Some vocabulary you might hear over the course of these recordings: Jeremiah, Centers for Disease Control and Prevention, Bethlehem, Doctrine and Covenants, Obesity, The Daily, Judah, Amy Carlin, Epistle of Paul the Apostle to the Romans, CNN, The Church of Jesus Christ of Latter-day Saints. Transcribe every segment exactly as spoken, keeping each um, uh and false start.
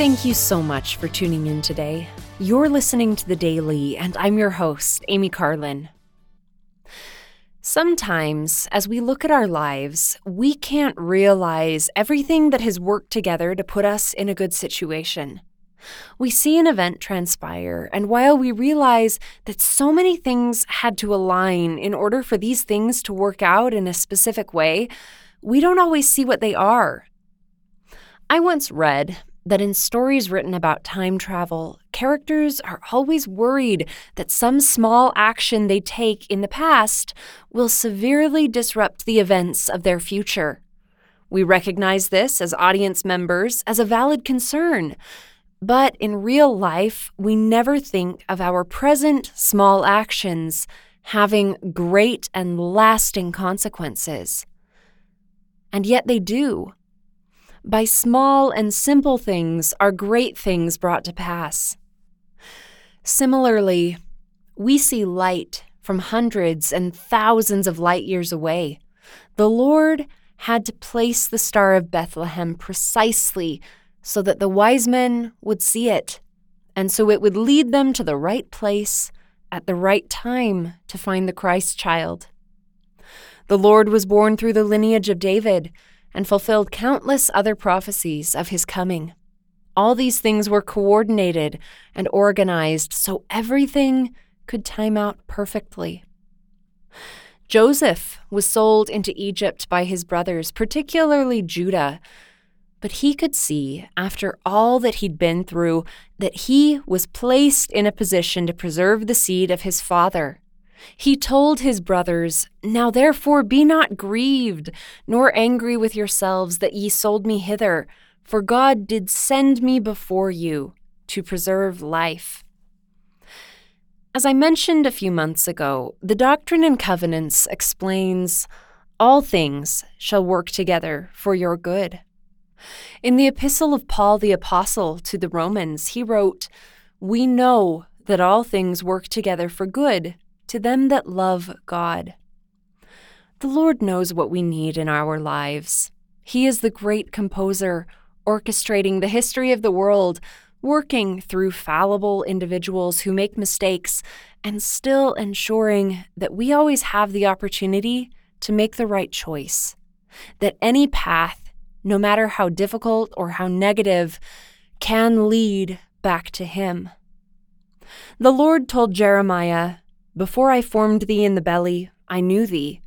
Thank you so much for tuning in today. You're listening to The Daily, and I'm your host, Amy Carlin. Sometimes, as we look at our lives, we can't realize everything that has worked together to put us in a good situation. We see an event transpire, and while we realize that so many things had to align in order for these things to work out in a specific way, we don't always see what they are. I once read that in stories written about time travel, characters are always worried that some small action they take in the past will severely disrupt the events of their future. We recognize this as audience members as a valid concern. But in real life, we never think of our present small actions having great and lasting consequences. And yet they do. By small and simple things are great things brought to pass. Similarly, we see light from hundreds and thousands of light years away. The Lord had to place the Star of Bethlehem precisely so that the wise men would see it, and so it would lead them to the right place at the right time to find the Christ child. The Lord was born through the lineage of David and fulfilled countless other prophecies of his coming. All these things were coordinated and organized so everything could time out perfectly. Joseph was sold into Egypt by his brothers, particularly Judah, but he could see, after all that he'd been through, that he was placed in a position to preserve the seed of his father. He told his brothers, "Now therefore be not grieved, nor angry with yourselves that ye sold me hither, for God did send me before you to preserve life." As I mentioned a few months ago, the Doctrine and Covenants explains, "All things shall work together for your good." In the Epistle of Paul the Apostle to the Romans, he wrote, "We know that all things work together for good to them that love God." The Lord knows what we need in our lives. He is the great composer, orchestrating the history of the world, working through fallible individuals who make mistakes, and still ensuring that we always have the opportunity to make the right choice, that any path, no matter how difficult or how negative, can lead back to him. The Lord told Jeremiah, "Before I formed thee in the belly, I knew thee,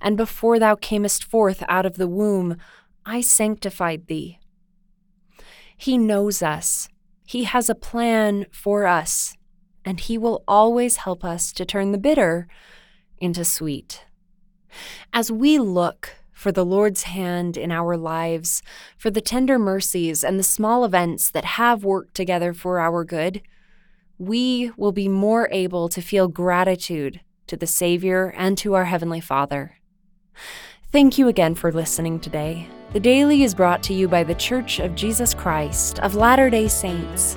and before thou camest forth out of the womb, I sanctified thee." He knows us. He has a plan for us, and he will always help us to turn the bitter into sweet. As we look for the Lord's hand in our lives, for the tender mercies and the small events that have worked together for our good, we will be more able to feel gratitude to the Savior and to our Heavenly Father. Thank you again for listening today. The Daily is brought to you by The Church of Jesus Christ of Latter-day Saints.